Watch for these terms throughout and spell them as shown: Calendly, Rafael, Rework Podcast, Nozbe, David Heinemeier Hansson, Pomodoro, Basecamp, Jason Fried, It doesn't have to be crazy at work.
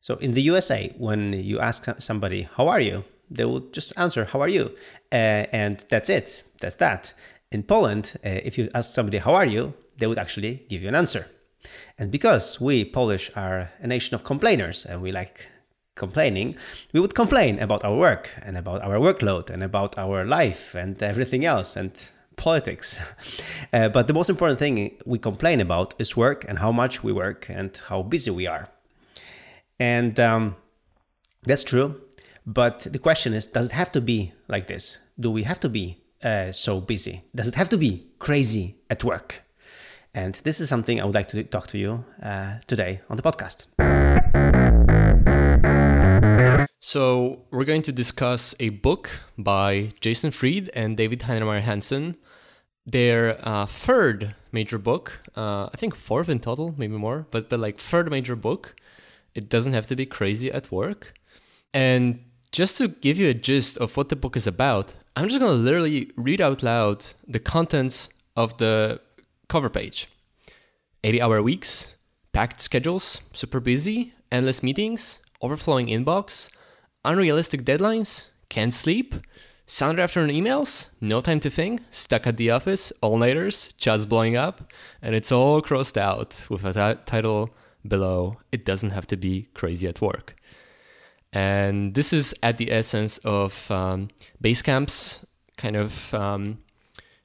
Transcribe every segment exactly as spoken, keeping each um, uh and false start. So in the U S A, when you ask somebody, how are you? They will just answer, how are you? Uh, and that's it. That's that. In Poland, uh, if you ask somebody, how are you? They would actually give you an answer. And because we Polish are a nation of complainers and we like complaining, we would complain about our work and about our workload and about our life and everything else and politics. Uh, but the most important thing we complain about is work and how much we work and how busy we are. And um, that's true. But the question is, does it have to be like this? Do we have to be uh, so busy? Does it have to be crazy at work? And this is something I would like to talk to you uh, today on the podcast. So we're going to discuss a book by Jason Fried and David Heinemeier Hansson. Their uh, third major book, uh, I think fourth in total, maybe more, but the like third major book, It Doesn't Have to Be Crazy at Work. And just to give you a gist of what the book is about, I'm just going to literally read out loud the contents of the cover page. eighty-hour weeks, packed schedules, super busy, endless meetings, overflowing inbox, unrealistic deadlines, can't sleep, Sunday afternoon emails, no time to think, stuck at the office, all-nighters, chats blowing up, and it's all crossed out with a t- title below, It Doesn't Have to Be Crazy at Work. And this is at the essence of um, Basecamp's kind of um,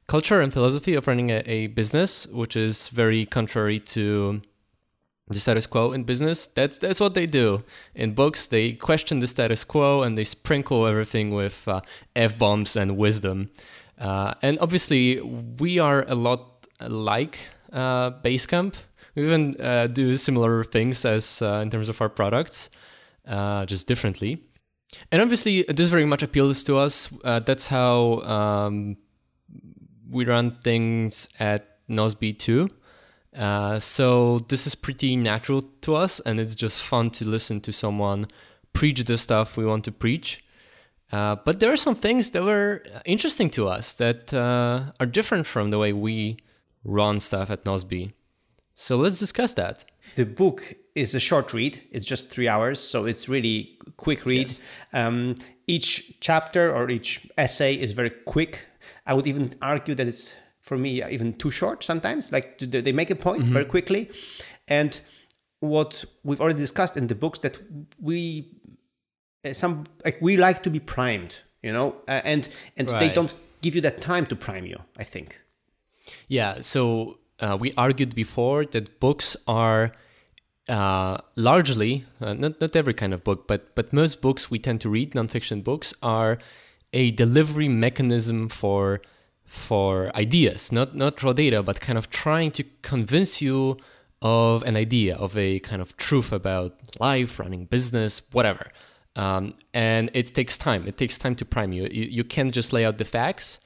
culture and philosophy of running a, a business, which is very contrary to the status quo in business. That's that's what they do. In books, they question the status quo and they sprinkle everything with uh, F-bombs and wisdom. Uh, and obviously, we are a lot like uh, Basecamp. We even uh, do similar things as uh, in terms of our products, uh, just differently. And obviously, this very much appeals to us. Uh, that's how um, we run things at Nozbe too. Uh, so this is pretty natural to us, and it's just fun to listen to someone preach the stuff we want to preach. Uh, but there are some things that were interesting to us that uh, are different from the way we run stuff at Nozbe. So let's discuss that. The book is a short read. It's just three hours, so it's really quick read. Yes. Um, each chapter or each essay is very quick. I would even argue that it's, for me, even too short sometimes. Like they make a point mm-hmm. very quickly. And what we've already discussed in the books that we some like we like to be primed, you know, uh, and and right. they don't give you that time to prime you, I think. Yeah. So uh, we argued before that books are uh, largely uh, not not every kind of book, but but most books we tend to read, nonfiction books, are a delivery mechanism for. for ideas, not not raw data, but kind of trying to convince you of an idea, of a kind of truth about life, running business, whatever. Um, and it takes time. It takes time to prime you. You, you can't just lay out the facts.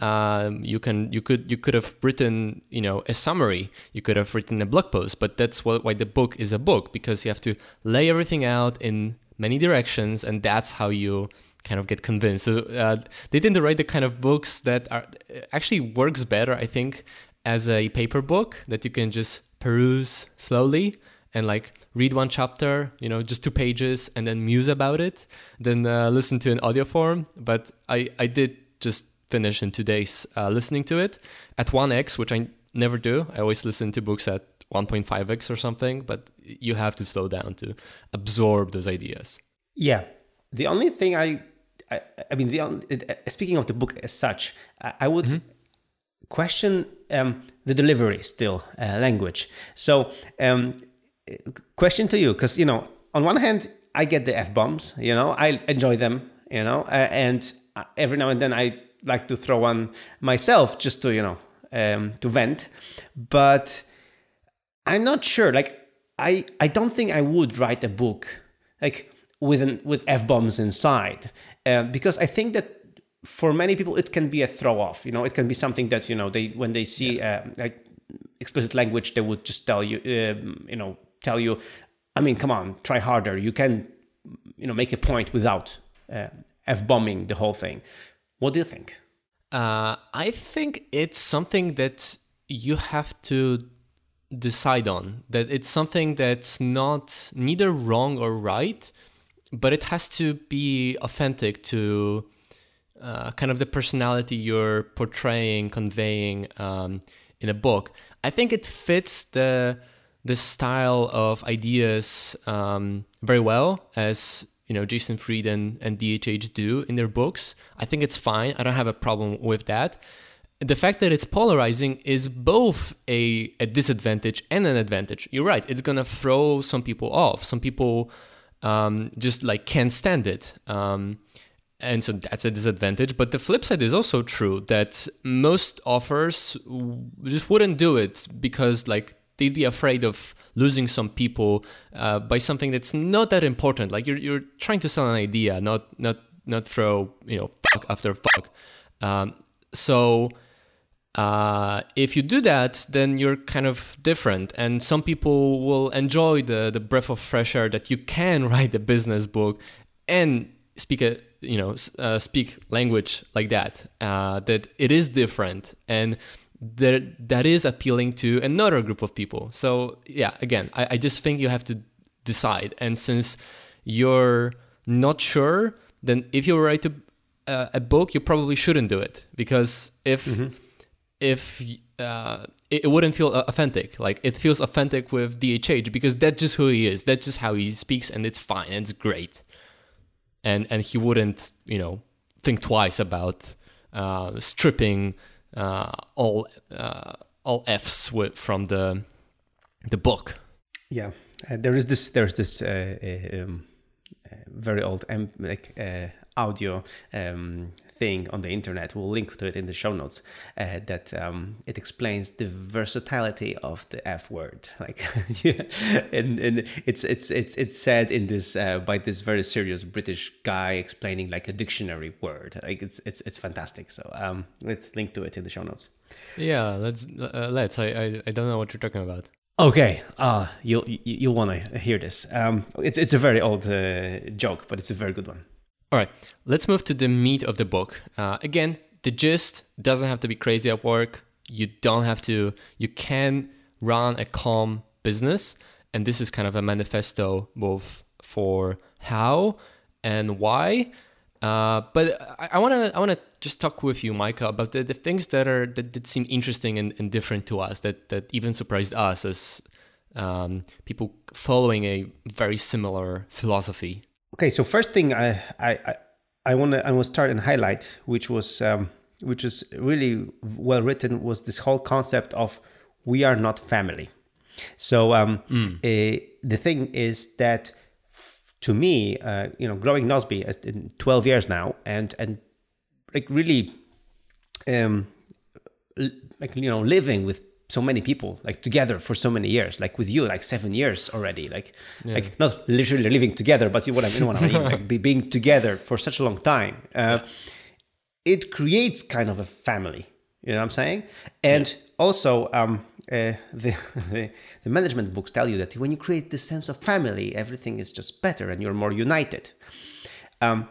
Um, you can you could you could have written you know a summary. You could have written a blog post, but that's what, why the book is a book, because you have to lay everything out in many directions, and that's how you kind of get convinced. So uh, they tend to write the kind of books that are actually works better, I think, as a paper book that you can just peruse slowly and like read one chapter, you know, just two pages, and then muse about it, then uh, listen to an audio form. But I, I did just finish in two days uh, listening to it at one x, which I never do. I always listen to books at one point five x or something, but you have to slow down to absorb those ideas. Yeah. The only thing I... I, I mean, the only, speaking of the book as such, I would mm-hmm. question um, the delivery still, uh, language. So, um, question to you, because, you know, on one hand, I get the F-bombs, you know, I enjoy them, you know, uh, and every now and then I like to throw one myself just to, you know, um, to vent. But I'm not sure, like, I, I don't think I would write a book, like, with an, with F-bombs inside, uh, because I think that for many people it can be a throw off, you know, it can be something that, you know, they when they see yeah. uh, like explicit language, they would just tell you, um, you know, tell you, I mean, come on, try harder. You can, you know, make a point without uh, F-bombing the whole thing. What do you think? Uh, I think it's something that you have to decide on, that it's something that's not neither wrong or right, but it has to be authentic to uh, kind of the personality you're portraying, conveying um, in a book. I think it fits the the style of ideas um, very well, as you know, Jason Fried and, and D H H do in their books. I think it's fine. I don't have a problem with that. The fact that it's polarizing is both a, a disadvantage and an advantage. You're right. It's going to throw some people off. Some people um, just like can't stand it. Um, and so that's a disadvantage. But the flip side is also true, that most authors just wouldn't do it because like they'd be afraid of losing some people uh, by something that's not that important. Like you're you're trying to sell an idea, not not not throw, you know, fuck after fuck. Um, so... Uh, if you do that, then you're kind of different, and some people will enjoy the the breath of fresh air that you can write a business book and speak a you know uh, speak language like that. Uh, that it is different, and that that is appealing to another group of people. So yeah, again, I, I just think you have to decide. And since you're not sure, then if you write a, uh, a book, you probably shouldn't do it, because if mm-hmm. if uh, it wouldn't feel authentic. Like it feels authentic with D H H because that's just who he is. That's just how he speaks, and it's fine. And it's great. And and he wouldn't, you know, think twice about uh, stripping uh, all uh, all Fs with, from the the book. Yeah, uh, there is this. There's this uh, um, very old um, like. Uh, audio um, thing on the internet, we'll link to it in the show notes, uh, that um, it explains the versatility of the F word. Like, yeah. and, and it's it's it's it's said in this uh, by this very serious British guy explaining like a dictionary word. Like it's it's it's fantastic. So um, let's link to it in the show notes. Yeah, let's uh, let's. I, I I don't know what you're talking about. Okay, uh, you you, you want to hear this? Um, it's it's a very old uh, joke, but it's a very good one. All right, let's move to the meat of the book. Uh, again, the gist doesn't have to be crazy at work. You don't have to, you can run a calm business. And this is kind of a manifesto both for how and why. Uh, but I want to I want to just talk with you, Micah, about the, the things that are that, that seem interesting and, and different to us, that, that even surprised us as um, people following a very similar philosophy. Okay, so first thing I I I want to I want to start and highlight, which was um, which is really well written, was this whole concept of we are not family. So um, mm. uh, the thing is that to me, uh, you know, growing Nozbe as in twelve years now, and and like really, um, like you know, living with so many people like together for so many years, like with you, like seven years already, like yeah. like not literally living together, but you know what I mean, what I mean like be, being together for such a long time. Uh, yeah. It creates kind of a family, you know what I'm saying? And yeah. also um, uh, the, the management books tell you that when you create this sense of family, everything is just better and you're more united. Um,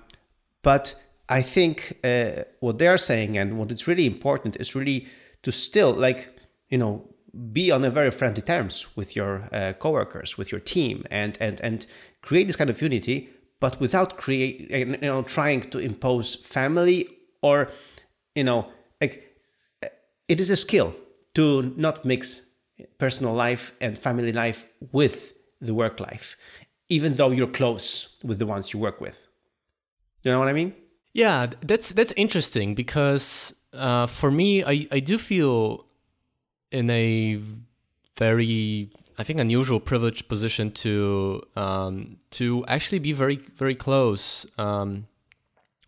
but I think uh, what they're saying and what is really important is really to still like, you know, be on a very friendly terms with your uh, coworkers, with your team, and and and create this kind of unity, but without create, you know, trying to impose family or, you know, like it is a skill to not mix personal life and family life with the work life, even though you're close with the ones you work with. You know what I mean? Yeah, that's that's interesting because uh, for me, I I do feel in a very, I think, unusual privileged position to um, to actually be very, very close um,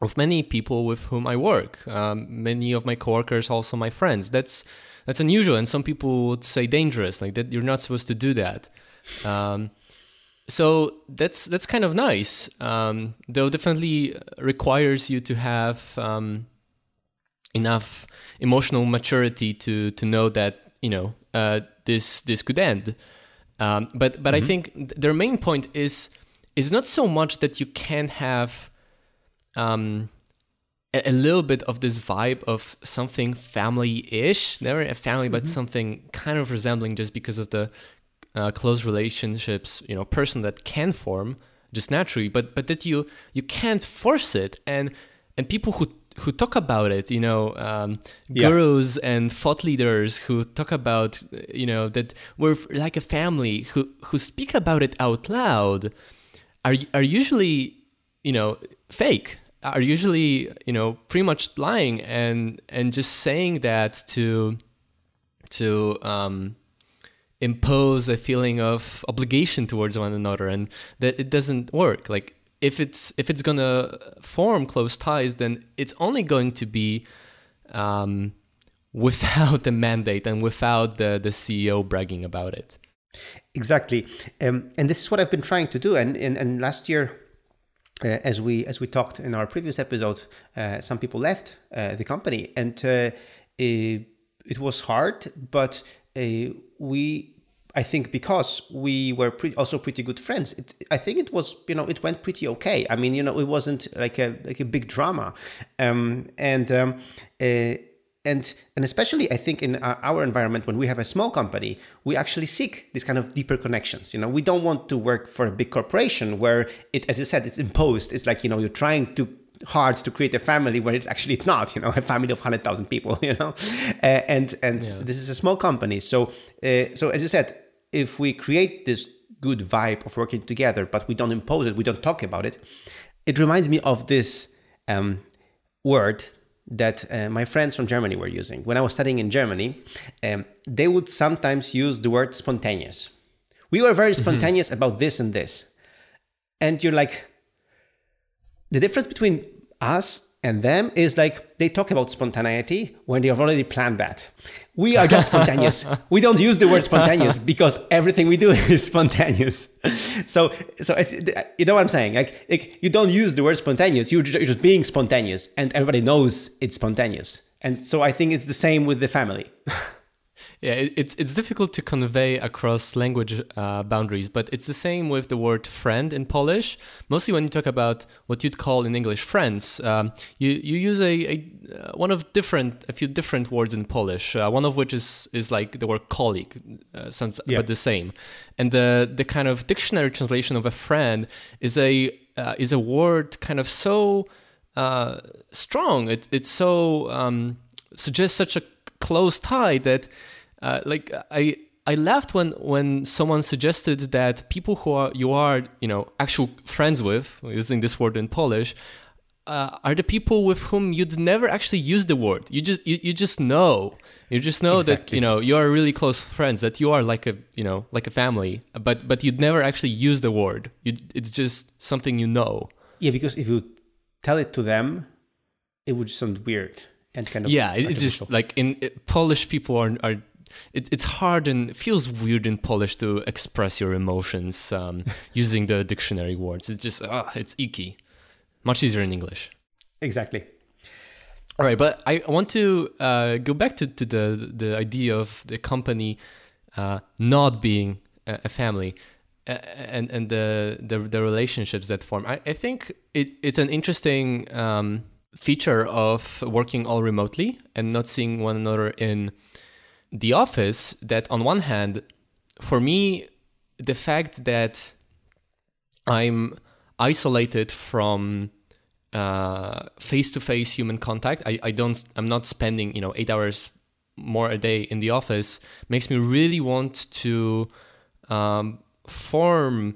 with many people with whom I work. Um, many of my coworkers, also my friends. That's that's unusual, and some people would say dangerous, like that. You're not supposed to do that. Um, so that's that's kind of nice, um, though. Definitely requires you to have um, enough emotional maturity to to know that, you know, uh, this this could end. Um, but but mm-hmm. I think th- their main point is is not so much that you can have um, a little bit of this vibe of something family-ish, never a family, mm-hmm. but something kind of resembling, just because of the uh, close relationships, you know, person that can form just naturally, but but that you you can't force it. And and people who who talk about it, you know, um, gurus yeah. and thought leaders who talk about, you know, that we're like a family, who, who speak about it out loud are are usually, you know, fake, are usually, you know, pretty much lying and and just saying that to to um, impose a feeling of obligation towards one another, and that it doesn't work. Like, If it's if it's gonna form close ties, then it's only going to be um, without the mandate and without the, the C E O bragging about it. Exactly, um, and this is what I've been trying to do. And and, and last year, uh, as we as we talked in our previous episode, uh, some people left uh, the company, and uh, it, it was hard. But uh, we. I think because we were pre- also pretty good friends, it, I think it was, you know, it went pretty okay. I mean, you know, it wasn't like a like a big drama, um, and um, uh, and and especially I think in our environment, when we have a small company, we actually seek this kind of deeper connections. You know, we don't want to work for a big corporation where it, as you said, it's imposed. It's like, you know, you're trying to hard to create a family where it's actually it's not, you know, a family of one hundred thousand people, you know, uh, and and yeah. this is a small company, so uh, so as you said. If we create this good vibe of working together, but we don't impose it, we don't talk about it, it reminds me of this um, word that uh, my friends from Germany were using. When I was studying in Germany, um, they would sometimes use the word spontaneous. We were very spontaneous mm-hmm. about this and this. And you're like, the difference between us and them is like, they talk about spontaneity when they have already planned that. We are just spontaneous. We don't use the word spontaneous because everything we do is spontaneous. So, so it's, you know what I'm saying? Like, like you don't use the word spontaneous. You're just, you're just being spontaneous, and everybody knows it's spontaneous. And so I think it's the same with the family. Yeah, it's it's difficult to convey across language uh, boundaries, but it's the same with the word friend in Polish. Mostly when you talk about what you'd call in English friends, um, you you use a, a one of different a few different words in Polish. Uh, one of which is is like the word colleague, uh, sounds yeah. about the same. And the the kind of dictionary translation of a friend is a uh, is a word kind of so uh, strong. It it's so um, suggests such a close tie that. Uh, like I, I laughed when, when someone suggested that people who are you are you know actual friends with, using this word in Polish, uh, are the people with whom you'd never actually use the word. You just you, you just know you just know exactly. that you know you are really close friends, that you are like a you know like a family, but but you'd never actually use the word. You, it's just something you know. Yeah, because if you tell it to them, it would sound weird and kind of yeah. It's just like in it, Polish people are are. It, it's hard and feels weird in Polish to express your emotions um, using the dictionary words. It's just, ah, it's icky. Much easier in English. Exactly. All right, but I want to uh, go back to, to the, the idea of the company uh, not being a family and, and the, the the relationships that form. I, I think it, it's an interesting um, feature of working all remotely and not seeing one another in the office, that on one hand, for me, the fact that I'm isolated from uh, face-to-face human contact, I, I don't, I'm not spending, you know, eight hours more a day in the office, makes me really want to um, form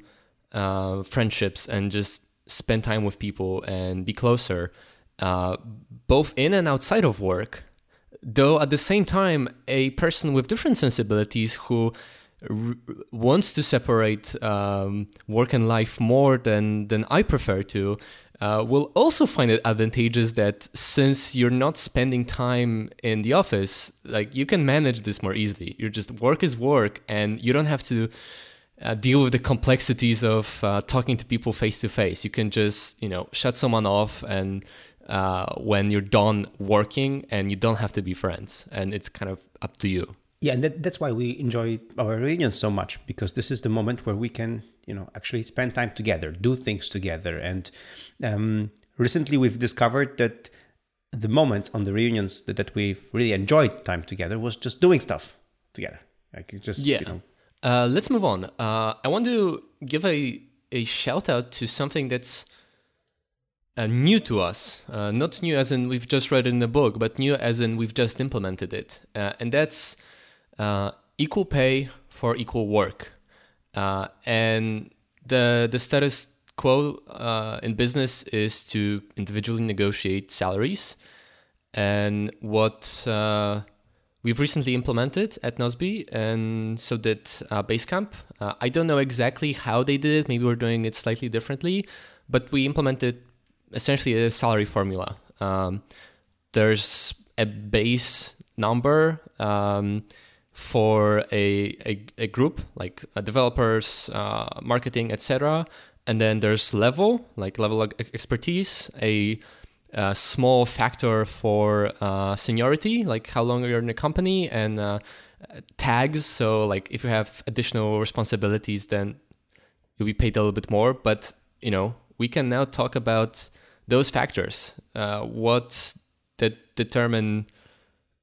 uh, friendships and just spend time with people and be closer, uh, both in and outside of work. Though at the same time, a person with different sensibilities who r- wants to separate um, work and life more than, than I prefer to, uh, will also find it advantageous that since you're not spending time in the office, like you can manage this more easily. You're just work is work, and you don't have to uh, deal with the complexities of uh, talking to people face to face. You can just you know shut someone off and. Uh, when you're done working, and you don't have to be friends, and it's kind of up to you. Yeah, and that, that's why we enjoy our reunions so much, because this is the moment where we can, you know, actually spend time together, do things together. And um, recently, we've discovered that the moments on the reunions that, that we've really enjoyed time together was just doing stuff together. Like just, yeah. You know. Uh, let's move on. Uh, I want to give a, a shout out to something that's uh, new to us. Uh, not new as in we've just read it in a book, but new as in we've just implemented it. Uh, and that's uh, equal pay for equal work. Uh, and the the status quo uh, in business is to individually negotiate salaries. And what uh, we've recently implemented at Nozbe, and so did uh, Basecamp. Uh, I don't know exactly how they did it. Maybe we're doing it slightly differently, but we implemented essentially a salary formula. Um, there's a base number um, for a, a a group, like uh, developers, uh, marketing, et cetera. And then there's level, like level of expertise, a, a small factor for uh, seniority, like how long you're in the company, and uh, tags. So like if you have additional responsibilities, then you'll be paid a little bit more. But, you know, we can now talk about those factors, uh, what that determine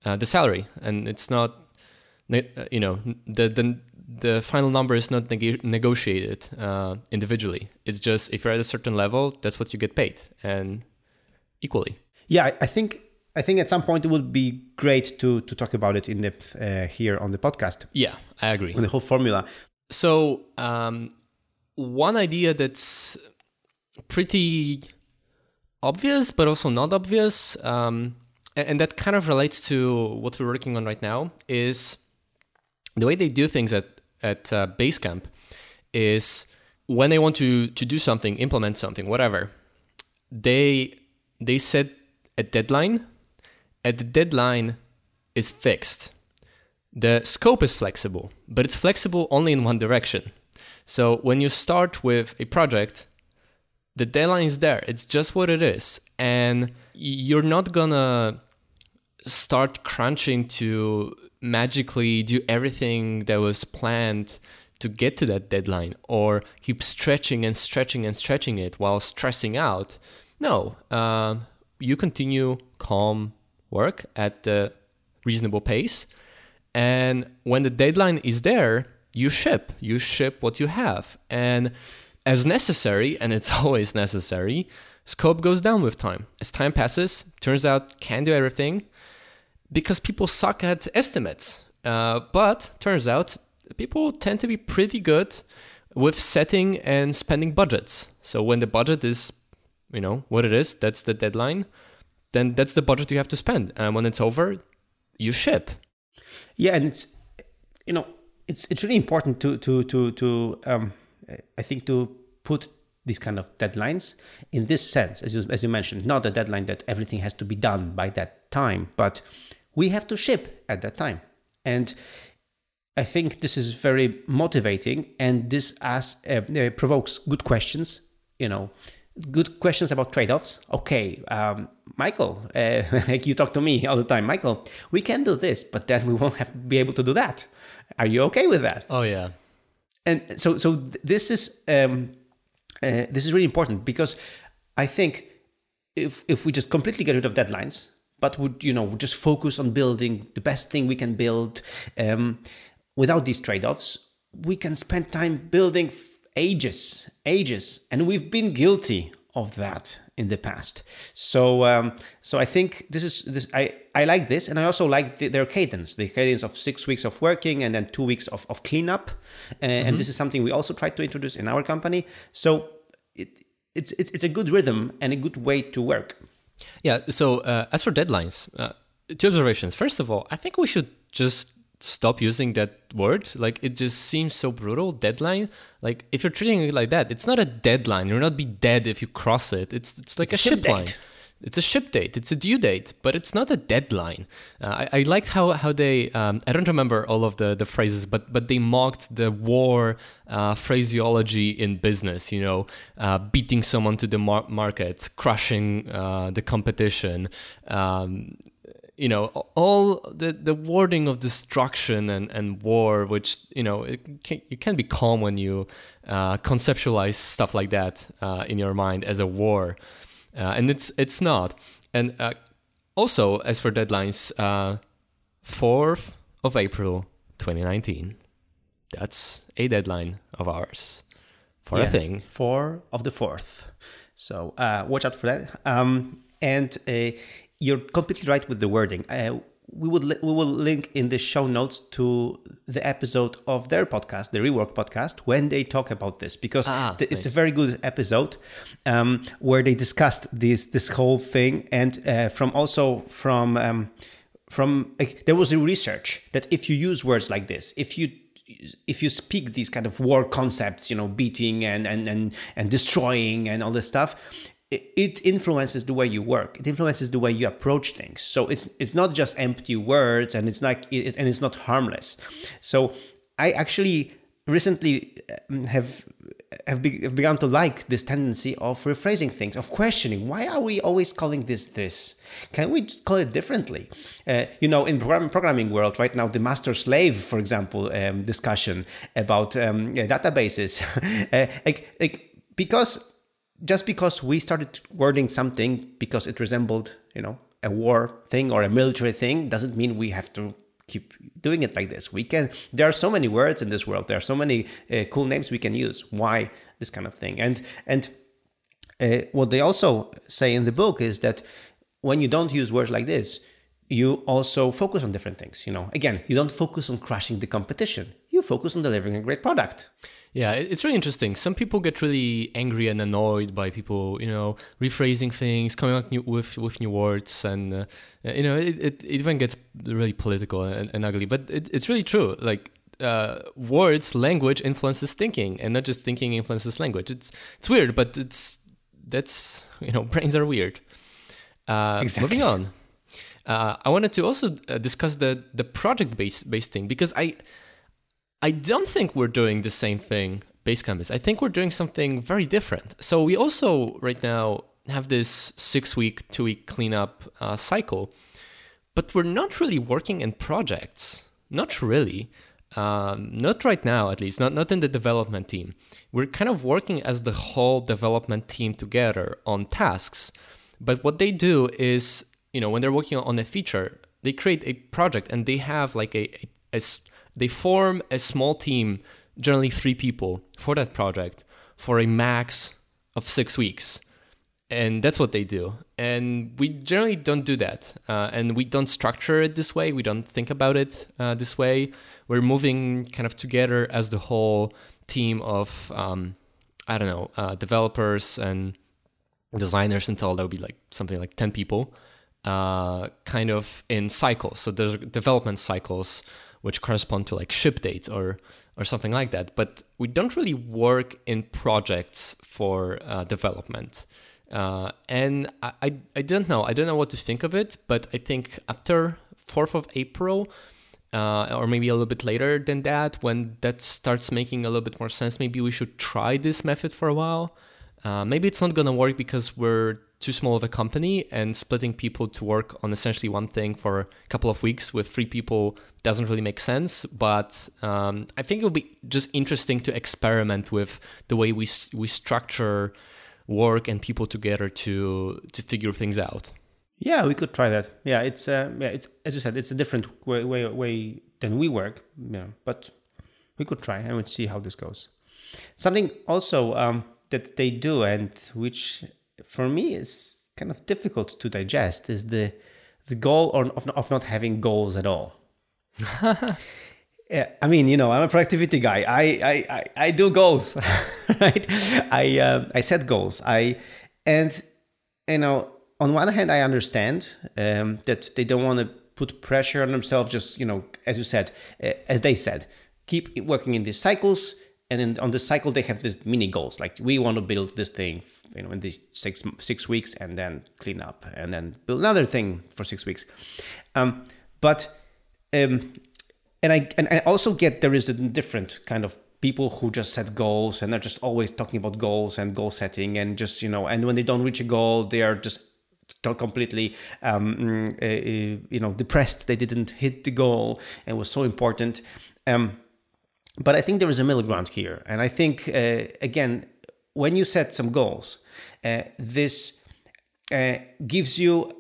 uh, the salary. And it's not, you know, the the the final number is not neg- negotiated uh, individually. It's just if you're at a certain level, that's what you get paid, and equally. Yeah, I think I think at some point it would be great to to talk about it in depth uh, here on the podcast. Yeah, I agree. On the whole formula. So um, one idea that's pretty obvious, but also not obvious, um, and, and that kind of relates to what we're working on right now, is the way they do things at at uh, Basecamp is when they want to to do something, implement something, whatever, they they set a deadline. And the deadline is fixed. The scope is flexible, but it's flexible only in one direction. So when you start with a project, the deadline is there. It's just what it is, and you're not gonna start crunching to magically do everything that was planned to get to that deadline, or keep stretching and stretching and stretching it while stressing out. No, uh, you continue calm work at the reasonable pace. And when the deadline is there, you ship, you ship what you have. And as necessary, and it's always necessary, scope goes down with time. As time passes, turns out can't do everything, because people suck at estimates. Uh, but turns out people tend to be pretty good with setting and spending budgets. So when the budget is, you know, what it is, that's the deadline, then that's the budget you have to spend. And when it's over, you ship. Yeah, and it's, you know, it's it's really important to, to, to, to um, I think, to put these kind of deadlines in this sense, as you, as you mentioned, not a deadline that everything has to be done by that time, but we have to ship at that time. And I think this is very motivating, and this as, uh, uh, provokes good questions, you know, good questions about trade-offs. Okay, um, Michael, uh, like you talk to me all the time, Michael, we can do this, but then we won't have to be able to do that. Are you okay with that? Oh, yeah. And so so th- this is um, uh, this is really important, because I think if if we just completely get rid of deadlines, but would, you know, just focus on building the best thing we can build um, without these trade-offs, we can spend time building f- ages, ages. And we've been guilty of that in the past. So um, so I think this is, this I, I like this. And I also like the, their cadence, the cadence of six weeks of working and then two weeks of, of cleanup. Uh, mm-hmm. And this is something we also tried to introduce in our company. So it, it's, it's, it's a good rhythm and a good way to work. Yeah, so uh, as for deadlines, uh, two observations. First of all, I think we should just stop using that word. Like, it just seems so brutal, deadline. Like, if you're treating it like that, it's not a deadline. You'll not be dead if you cross it. It's it's like it's a, a ship date. Line. It's a ship date. It's a due date, but it's not a deadline. Uh, I, I liked how, how they, um, I don't remember all of the, the phrases, but but they mocked the war uh, phraseology in business, you know, uh, beating someone to the mar- market, crushing uh, the competition, um, you know, all the, the wording of destruction and, and war, which, you know, it can, you can be calm when you uh, conceptualize stuff like that uh, in your mind as a war. Uh, and it's it's not. And uh, Also, as for deadlines, uh, fourth of April, twenty nineteen. That's a deadline of ours for yeah, a thing. Four of the fourth. So uh, watch out for that. Um, and uh, you're completely right with the wording. Uh, we would li- we will link in the show notes to the episode of their podcast, the Rework Podcast, when they talk about this, because ah, th- it's nice. A very good episode um, where they discussed this this whole thing, and uh, from also from um, from like, there was a research that if you use words like this, if you if you speak these kind of war concepts, you know, beating and and and, and destroying and all this stuff, it influences the way you work. It influences the way you approach things. So it's it's not just empty words, and it's like it, and it's not harmless. So I actually recently have have, be, have begun to like this tendency of rephrasing things, of questioning why are we always calling this this? Can we just call it differently? Uh, you know, in program, programming world right now, the master slave, for example, um, discussion about um, yeah, databases, uh, like like because. Just because we started wording something because it resembled, you know, a war thing or a military thing, doesn't mean we have to keep doing it like this. We can. There are so many words in this world. There are so many uh, cool names we can use. Why this kind of thing? And and uh, what they also say in the book is that when you don't use words like this, you also focus on different things. You know, again, you don't focus on crushing the competition. You focus on delivering a great product. Yeah, it's really interesting. Some people get really angry and annoyed by people, you know, rephrasing things, coming up new, with with new words, and uh, you know, it, it even gets really political and, and ugly. But it, it's really true. Like uh, words, language influences thinking, and not just thinking influences language. It's it's weird, but it's that's you know, brains are weird. Uh, exactly. Moving on, uh, I wanted to also discuss the the project based based thing, because I. I don't think we're doing the same thing Basecamp is. I think we're doing something very different. So we also right now have this six-week, two-week cleanup uh, cycle, but we're not really working in projects. Not really. Um, not right now, at least. Not not in the development team. We're kind of working as the whole development team together on tasks. But what they do is, you know, when they're working on a feature, they create a project and they have like a... a, a They form a small team, generally three people, for that project for a max of six weeks. And that's what they do. And we generally don't do that. Uh, and we don't structure it this way. We don't think about it uh, this way. We're moving kind of together as the whole team of, um, I don't know, uh, developers and designers until that would be like something like ten people, uh, kind of in cycles. So there's development cycles, which correspond to like ship dates or or something like that. But we don't really work in projects for uh, development. Uh, and I, I, I don't know. I don't know what to think of it, but I think after fourth of April, uh, or maybe a little bit later than that, when that starts making a little bit more sense, maybe we should try this method for a while. Uh, maybe it's not going to work because we're too small of a company, and splitting people to work on essentially one thing for a couple of weeks with three people doesn't really make sense. But um, I think it would be just interesting to experiment with the way we we structure work and people together to to figure things out. Yeah, we could try that. Yeah, it's uh, yeah, it's as you said, it's a different way way, way than we work. Yeah, but we could try and we'll see how this goes. Something also um, that they do, and which for me is kind of difficult to digest, is the the goal of of not having goals at all. yeah, I mean, you know, I'm a productivity guy. I I I, I do goals, right? I uh, I set goals. I and you know, on one hand, I understand um, that they don't want to put pressure on themselves. Just you know, as you said, uh, as they said, keep working in these cycles. And in, on the cycle, they have these mini goals, like we want to build this thing, you know, in these six six weeks, and then clean up, and then build another thing for six weeks. Um, but um, and I and I also get there is a different kind of people who just set goals and they're just always talking about goals and goal setting, and just you know, and when they don't reach a goal, they are just completely um, uh, you know depressed. They didn't hit the goal, and it was so important. Um, But I think there is a middle ground here. And I think, uh, again, when you set some goals, uh, this uh, gives you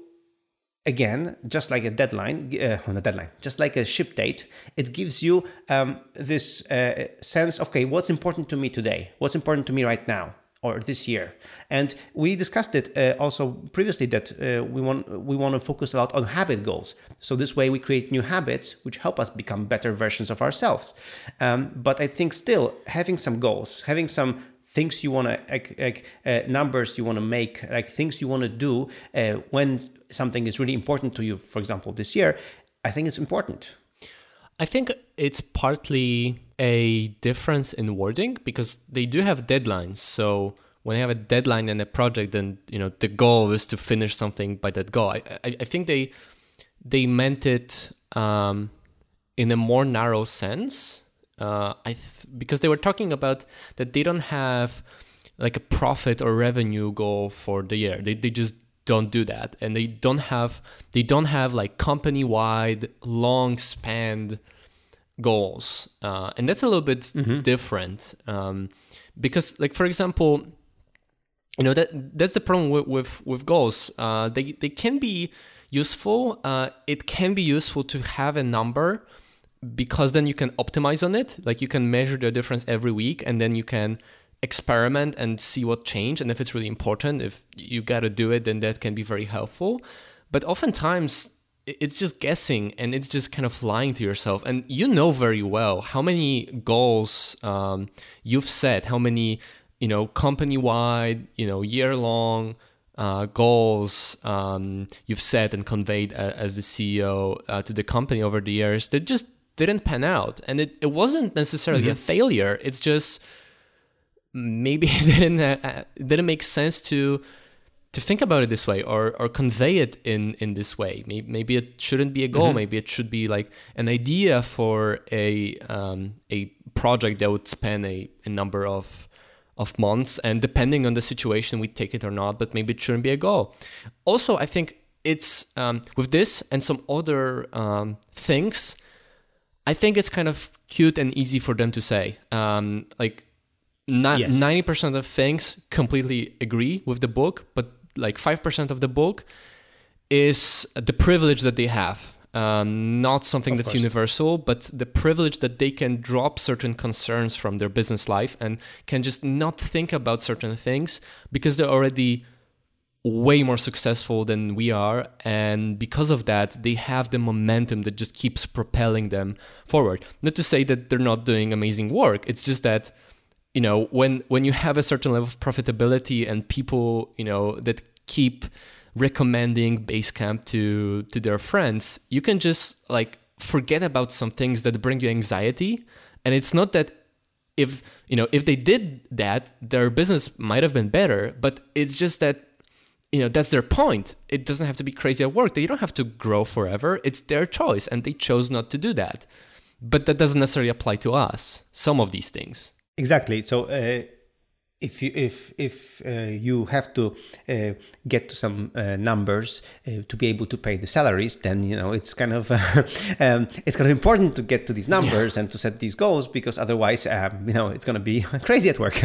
again, just like a deadline, uh, not a deadline, just like a ship date, it gives you um, this uh, sense of, okay, what's important to me today? What's important to me right now? Or this year. And we discussed it uh, also previously that uh, we want we want to focus a lot on habit goals. So this way we create new habits which help us become better versions of ourselves. Um, but I think still having some goals, having some things you want to, like, like uh, numbers you want to make, like things you want to do uh, when something is really important to you, for example, this year, I think it's important. I think it's partly a difference in wording because they do have deadlines. So when you have a deadline in a project, then you know the goal is to finish something by that goal. I I, I think they they meant it um, in a more narrow sense. Uh, I th- because they were talking about that they don't have like a profit or revenue goal for the year. They they just don't do that, and they don't have they don't have like company wide long span goals, uh, and that's a little bit mm-hmm. different um, because, like for example, you know that that's the problem with with, with goals. Uh, they they can be useful. Uh, it can be useful to have a number because then you can optimize on it. Like you can measure the difference every week, and then you can experiment and see what changed. And if it's really important, if you got to do it, then that can be very helpful. But oftentimes, it's just guessing and it's just kind of lying to yourself. And you know very well how many goals um, you've set, how many, you know, company-wide, you know, year-long uh, goals um, you've set and conveyed uh, as the C E O uh, to the company over the years that just didn't pan out. And it, it wasn't necessarily mm-hmm. a failure. It's just maybe it didn't, uh, didn't make sense to... to think about it this way or or convey it in, in this way. Maybe, maybe it shouldn't be a goal. Mm-hmm. Maybe it should be like an idea for a um, a project that would span a, a number of of months. And depending on the situation, we take it or not, but maybe it shouldn't be a goal. Also, I think it's um, with this and some other um, things, I think it's kind of cute and easy for them to say. Um, like not, yes. ninety percent of things completely agree with the book, but like five percent of the book is the privilege that they have. Um, not something of that's course. universal, but the privilege that they can drop certain concerns from their business life and can just not think about certain things because they're already way more successful than we are. And because of that, they have the momentum that just keeps propelling them forward. Not to say that they're not doing amazing work. It's just that you know, when, when you have a certain level of profitability and people, you know, that keep recommending Basecamp to, to their friends, you can just like forget about some things that bring you anxiety. And it's not that if, you know, if they did that, their business might have been better, but it's just that, you know, that's their point. It doesn't have to be crazy at work. They don't have to grow forever. It's their choice. And they chose not to do that. But that doesn't necessarily apply to us, some of these things. Exactly. So uh, if you if if uh, you have to uh, get to some uh, numbers uh, to be able to pay the salaries, then you know it's kind of uh, um, it's kind of important to get to these numbers yeah. and to set these goals because otherwise um, you know it's going to be crazy at work.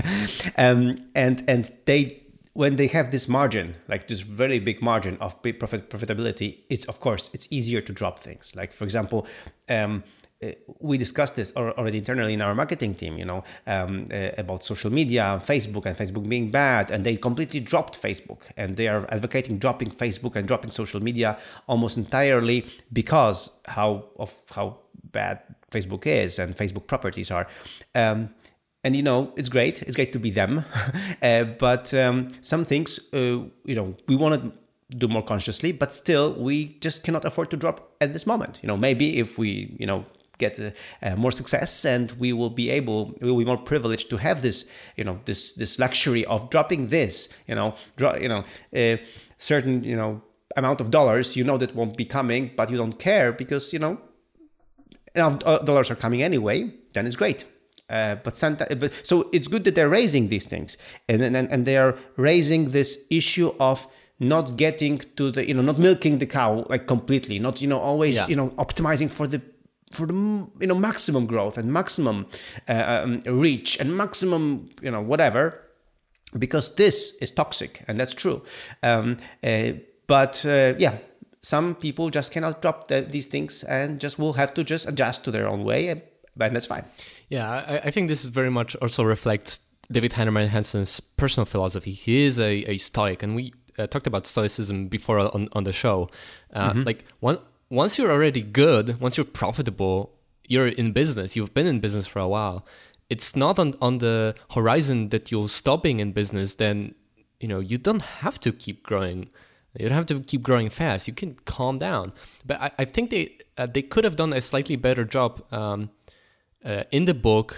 um, and and they when they have this margin, like this very big margin of profit profitability, it's of course it's easier to drop things. Like for example. Um, We discussed this already internally in our marketing team, you know, um, uh, about social media, Facebook and Facebook being bad. And they completely dropped Facebook and they are advocating dropping Facebook and dropping social media almost entirely because how of how bad Facebook is and Facebook properties are. Um, and, you know, it's great. It's great to be them. uh, but um, some things, uh, you know, we want to do more consciously, but still we just cannot afford to drop at this moment. You know, maybe if we, you know, get uh, uh, more success and we will be able, we will be more privileged to have this, you know, this this luxury of dropping this, you know, dro- you know, uh, certain, you know, amount of dollars, you know, that won't be coming, but you don't care because, you know, enough dollars are coming anyway, then it's great. Uh, but, Santa, but so it's good that they're raising these things and, and and they are raising this issue of not getting to the, you know, not milking the cow like completely, not, you know, always, yeah. you know, optimizing for the for the you know maximum growth and maximum uh, um, reach and maximum you know whatever, because this is toxic and that's true. Um, uh, but uh, yeah, some people just cannot drop the, these things and just will have to just adjust to their own way, and, and that's fine. Yeah, I, I think this is very much also reflects David Heinemeier Hansson's personal philosophy. He is a, a Stoic, and we uh, talked about Stoicism before on, on the show. Uh, mm-hmm. Like one, once you're already good, once you're profitable, you're in business. You've been in business for a while. It's not on, on the horizon that you'll stop being in business. Then you know you don't have to keep growing. You don't have to keep growing fast. You can calm down. But I, I think they uh, they could have done a slightly better job um, uh, in the book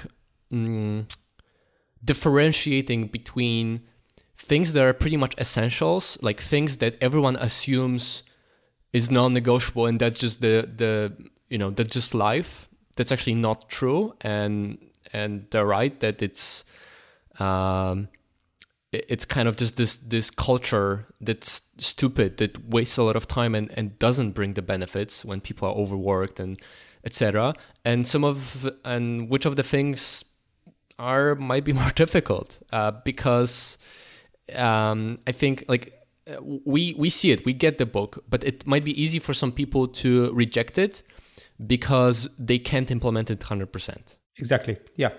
um, differentiating between things that are pretty much essentials, like things that everyone assumes is non-negotiable, and that's just the the you know that's just life. That's actually not true, and and they're right that it's. Um, It's kind of just this this culture that's stupid, that wastes a lot of time and, and doesn't bring the benefits when people are overworked and et cetera. And some of and which of the things are might be more difficult uh, because um, I think like we we see it, we get the book, but it might be easy for some people to reject it because they can't implement it one hundred percent. Exactly. Yeah,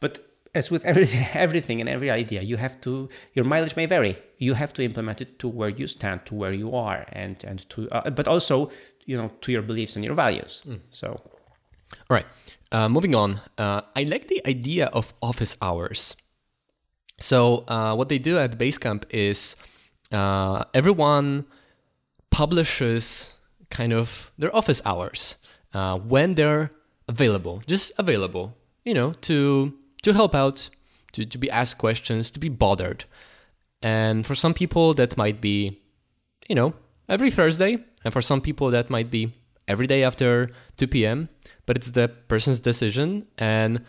but. As with every, everything and every idea, you have to, your mileage may vary. You have to implement it to where you stand, to where you are, and and to, uh, but also, you know, to your beliefs and your values. Mm. So, all right, uh, moving on. Uh, I like the idea of office hours. So uh, what they do at Basecamp is uh, everyone publishes kind of their office hours uh, when they're available, just available, you know, to. to help out, to, to be asked questions, to be bothered. And for some people that might be, you know, every Thursday. And for some people that might be every day after two p.m. But it's the person's decision. And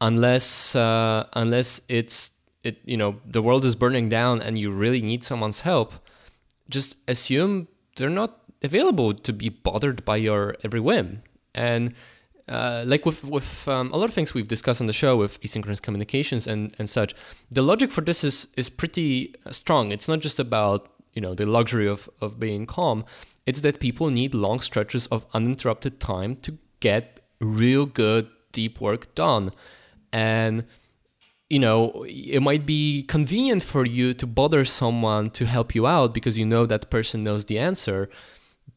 unless uh, unless it's, it you know, the world is burning down and you really need someone's help, just assume they're not available to be bothered by your every whim. And Uh, like with, with um, a lot of things we've discussed on the show with asynchronous communications and, and such, the logic for this is, is pretty strong. It's not just about, you know, the luxury of, of being calm. It's that people need long stretches of uninterrupted time to get real good, deep work done. And, you know, it might be convenient for you to bother someone to help you out because you know that person knows the answer,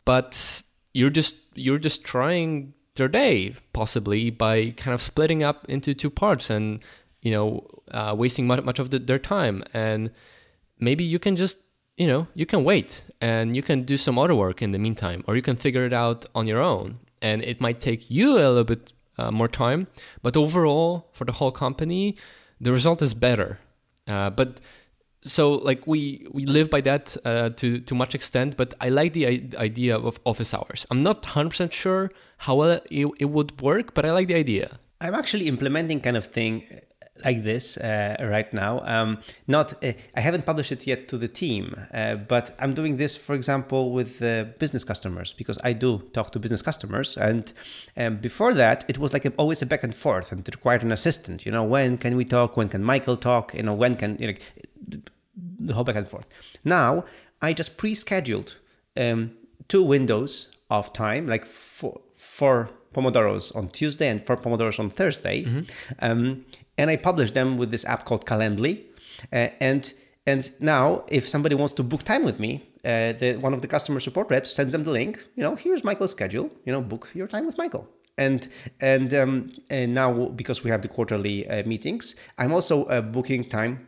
but you're just you're just trying their day, possibly, by kind of splitting up into two parts and, you know, uh, wasting much, much of the, their time. And maybe you can just, you know, you can wait and you can do some other work in the meantime, or you can figure it out on your own. And it might take you a little bit uh, more time, but overall, for the whole company, the result is better. Uh, but so, like, we, we live by that uh, to, to much extent, but I like the I- idea of office hours. I'm not one hundred percent sure how well it, it would work, but I like the idea. I'm actually implementing kind of thing like this uh, right now. Um, not uh, I haven't published it yet to the team, uh, but I'm doing this, for example, with uh, business customers, because I do talk to business customers. And um, before that, it was like a, always a back and forth, and it required an assistant. You know, when can we talk? When can Michael talk? You know, when can you know, the whole back and forth. Now I just pre-scheduled um, two windows of time, like four. four Pomodoros on Tuesday and four Pomodoros on Thursday. Mm-hmm. Um, and I publish them with this app called Calendly. Uh, and and now if somebody wants to book time with me, uh, the, one of the customer support reps sends them the link, you know, here's Michael's schedule, you know, book your time with Michael. And and, um, and now, because we have the quarterly uh, meetings, I'm also uh, booking time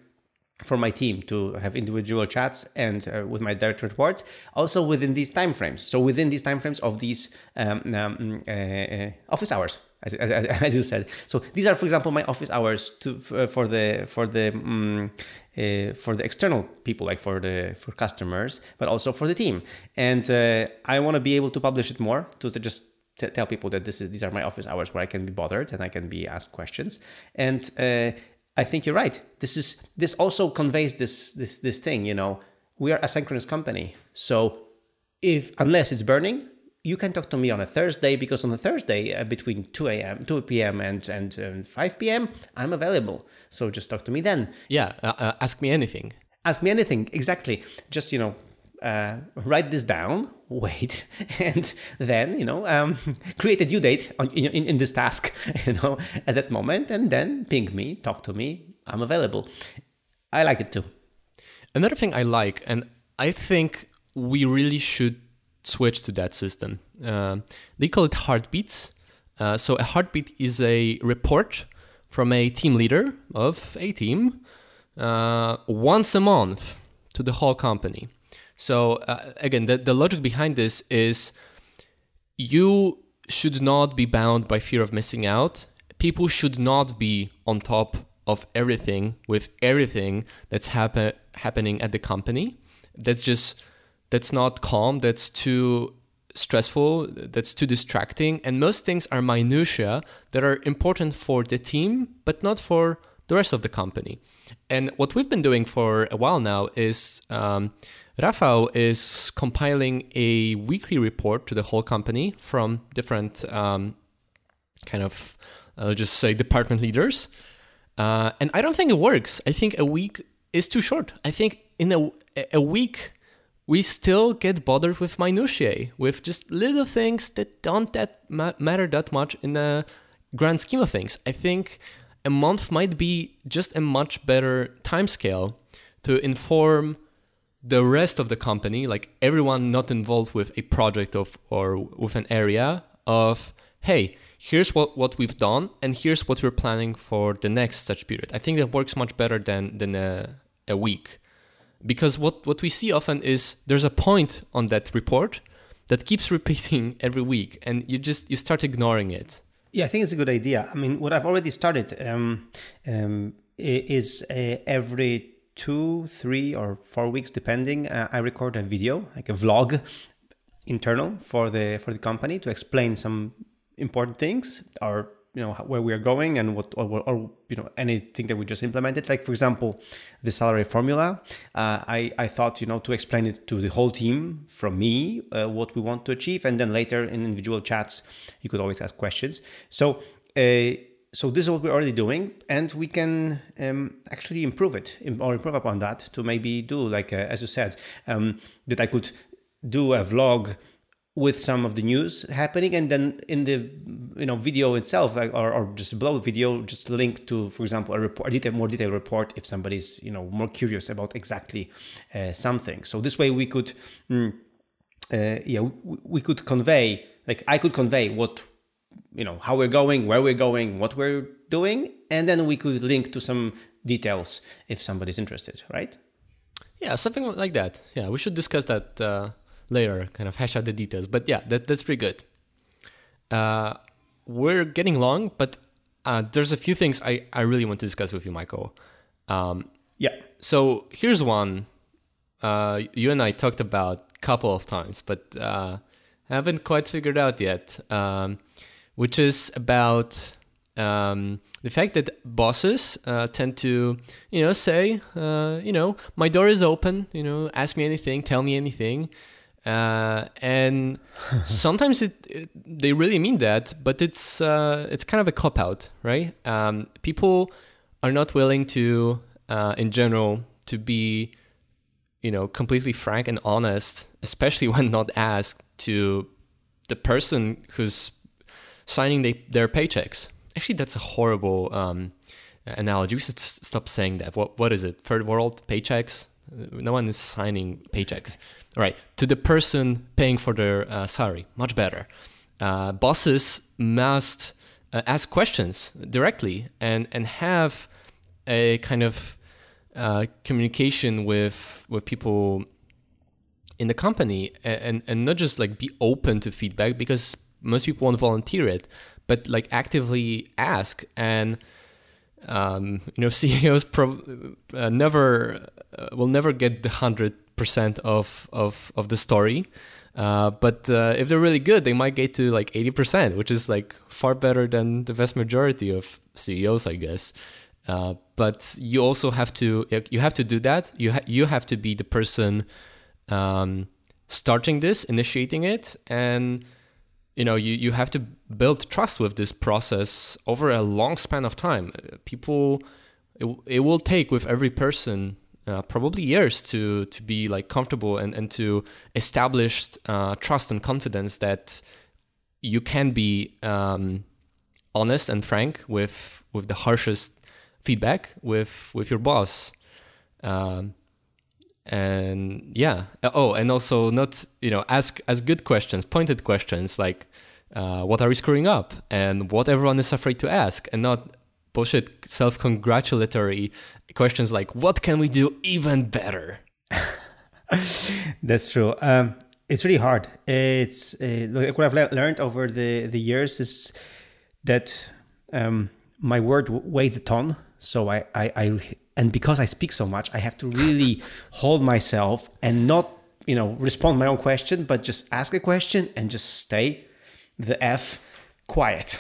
for my team to have individual chats and uh, with my direct reports, also within these timeframes. So within these timeframes of these um, um, uh, office hours, as, as, as you said. So these are, for example, my office hours to for the for the um, uh, for the external people, like for the for customers, but also for the team. And uh, I want to be able to publish it more to, to just. To tell people that this is these are my office hours where I can be bothered and I can be asked questions and. Uh, I think you're right. This is this also conveys this this this thing, you know, we are a synchronous company. So if unless it's burning, you can talk to me on a Thursday, because on a Thursday uh, between two a.m., two p.m. and and um, five p.m., I'm available. So just talk to me then. Yeah, uh, uh, ask me anything. Ask me anything, exactly. Just, you know, uh, write this down, wait, and then, you know, um, create a due date on, in, in this task, you know, at that moment, and then ping me, talk to me, I'm available. I like it too. Another thing I like, and I think we really should switch to that system. Uh, they call it heartbeats. Uh, so a heartbeat is a report from a team leader of a team uh, once a month to the whole company. So uh, again, the, the logic behind this is you should not be bound by fear of missing out. People should not be on top of everything with everything that's happen- happening at the company. That's just, that's not calm. That's too stressful. That's too distracting. And most things are minutiae that are important for the team, but not for the rest of the company. And what we've been doing for a while now is um, Rafael is compiling a weekly report to the whole company from different um, kind of, I'll just say, department leaders. Uh, and I don't think it works. I think a week is too short. I think in a, a week, we still get bothered with minutiae, with just little things that don't that ma- matter that much in the grand scheme of things. I think a month might be just a much better timescale to inform the rest of the company, like everyone not involved with a project of or with an area of, hey, here's what, what we've done and here's what we're planning for the next such period. I think that works much better than, than a, a week. Because what, what we see often is there's a point on that report that keeps repeating every week, and you just you start ignoring it. Yeah, I think it's a good idea. I mean, what I've already started um, um, is uh, every two, three, or four weeks, depending, uh, I record a video, like a vlog, internal for the for the company to explain some important things, or you know where we are going and what, or, or you know anything that we just implemented. Like for example, the salary formula. Uh, I I thought you know to explain it to the whole team from me uh, what we want to achieve, and then later in individual chats you could always ask questions. So uh, so this is what we're already doing, and we can um, actually improve it or improve upon that to maybe do like a, as you said um, that I could do a vlog with some of the news happening, and then in the you know video itself, like or, or just below the video, just link to, for example, a report, a detail, more detailed report if somebody's you know more curious about exactly uh, something. So this way we could, mm, uh, yeah, we, we could convey, like I could convey what you know how we're going, where we're going, what we're doing, and then we could link to some details if somebody's interested, right? Yeah, something like that. Yeah, we should discuss that. Uh... Later, kind of hash out the details. But yeah, that, that's pretty good. Uh, we're getting long, but uh, there's a few things I, I really want to discuss with you, Michael. Um, yeah. So here's one uh, you and I talked about a couple of times, but uh, haven't quite figured out yet, um, which is about um, the fact that bosses uh, tend to, you know, say, uh, you know, my door is open, you know, ask me anything, tell me anything. Uh, and sometimes it, it, they really mean that, but it's uh, it's kind of a cop-out, right? Um, people are not willing to, uh, in general, to be, you know, completely frank and honest, especially when not asked, to the person who's signing the, their paychecks. Actually, that's a horrible um, analogy. We should s- stop saying that. What What is it? Third world paychecks? No one is signing paychecks. All right, to the person paying for their uh, salary, much better. Uh, bosses must uh, ask questions directly and, and have a kind of uh, communication with with people in the company, and, and not just like be open to feedback, because most people won't volunteer it, but like actively ask. And um, you know, C E Os pro- uh, never uh, will never get the hundred. percent of of of the story, uh, but uh, if they're really good, they might get to like eighty percent, which is like far better than the vast majority of C E Os, I guess. Uh, but you also have to you have to do that. You ha- you have to be the person um, starting this, initiating it, and you know you you have to build trust with this process over a long span of time. People, it, it will take with every person. uh, probably years to to be like comfortable and, and to establish uh, trust and confidence that you can be um, honest and frank with with the harshest feedback with with your boss. Um, and yeah, oh, and also not, you know, ask, ask good questions, pointed questions like, uh, what are we screwing up and what everyone is afraid to ask, and not bullshit self-congratulatory questions like, what can we do even better? That's true. Um, it's really hard. It's uh, what I've le- learned over the, the years is that, um, my word weighs a ton. So I, I, I, and because I speak so much, I have to really hold myself and not, you know, respond my own question, but just ask a question and just stay the F quiet,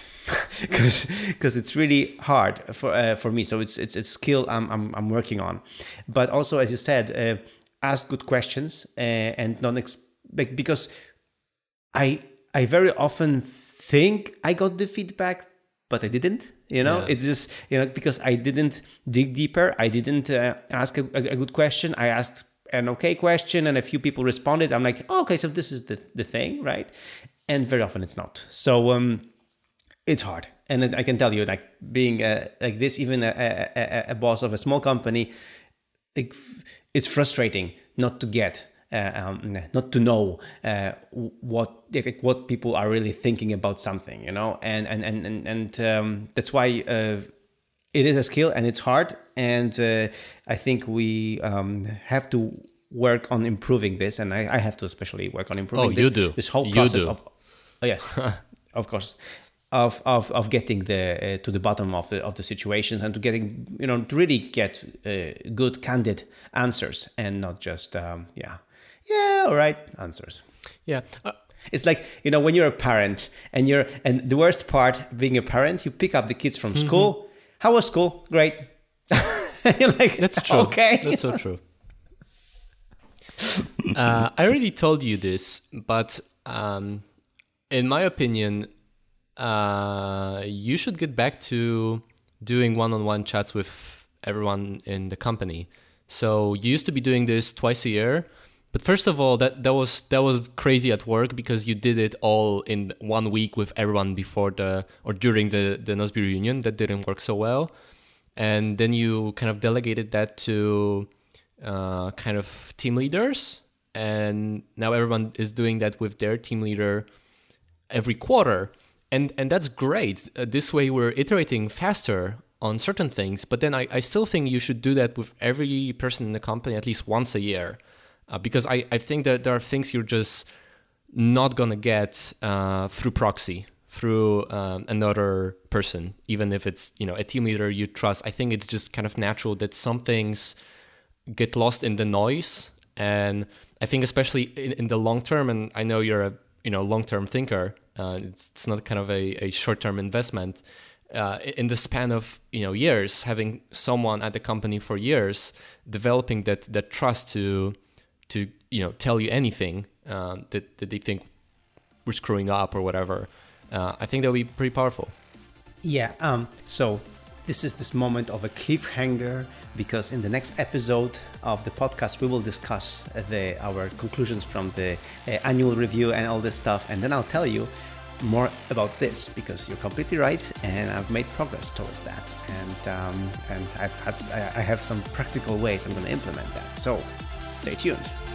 because because it's really hard for uh, for me. So it's it's it's skill I'm I'm I'm working on, but also, as you said, uh, ask good questions uh, and not expect, because I I very often think I got the feedback, but I didn't. You know, yeah. It's just, you know, because I didn't dig deeper. I didn't uh, ask a, a good question. I asked an okay question and a few people responded. I'm like, oh, okay, so this is the, the thing, right? And very often it's not. So um, it's hard. And I can tell you, like, being uh, like this, even a, a, a boss of a small company, it, it's frustrating not to get, uh, um, not to know uh, what, what people are really thinking about something, you know, and and and and, and um, that's why uh, it is a skill and it's hard, and uh, I think we um, have to work on improving this, and I, I have to especially work on improving. Oh, this, you do. This whole process of, oh, yes, of course, of of of getting the uh, to the bottom of the of the situations, and to getting, you know, to really get uh, good candid answers and not just um, yeah yeah all right answers. Yeah. Uh- It's like, you know, when you're a parent and you're, and the worst part being a parent, you pick up the kids from mm-hmm. school. How was school? Great. You're like, that's true. Okay. That's so true. uh, I already told you this, but um, in my opinion, uh, you should get back to doing one-on-one chats with everyone in the company. So you used to be doing this twice a year. But first of all, that, that was that was crazy at work, because you did it all in one week with everyone before the or during the, the Nozbe reunion. That didn't work so well. And then you kind of delegated that to uh, kind of team leaders. And now everyone is doing that with their team leader every quarter. And and that's great. Uh, this way, we're iterating faster on certain things. But then I, I still think you should do that with every person in the company at least once a year. Uh, because I, I think that there are things you're just not going to get uh, through proxy, through um, another person, even if it's, you know, a team leader you trust. I think it's just kind of natural that some things get lost in the noise. And I think especially in, in the long term, and I know you're a, you know, long-term thinker, uh, it's, it's not kind of a, a short-term investment. Uh, in the span of, you know, years, having someone at the company for years, developing that that trust to... to, you know, tell you anything uh, that, that they think we're screwing up or whatever. Uh, I think that'll be pretty powerful. Yeah. Um, so this is this moment of a cliffhanger, because in the next episode of the podcast, we will discuss the, our conclusions from the uh, annual review and all this stuff. And then I'll tell you more about this, because you're completely right, and I've made progress towards that, and um, and I've had, I have some practical ways I'm going to implement that. So stay tuned.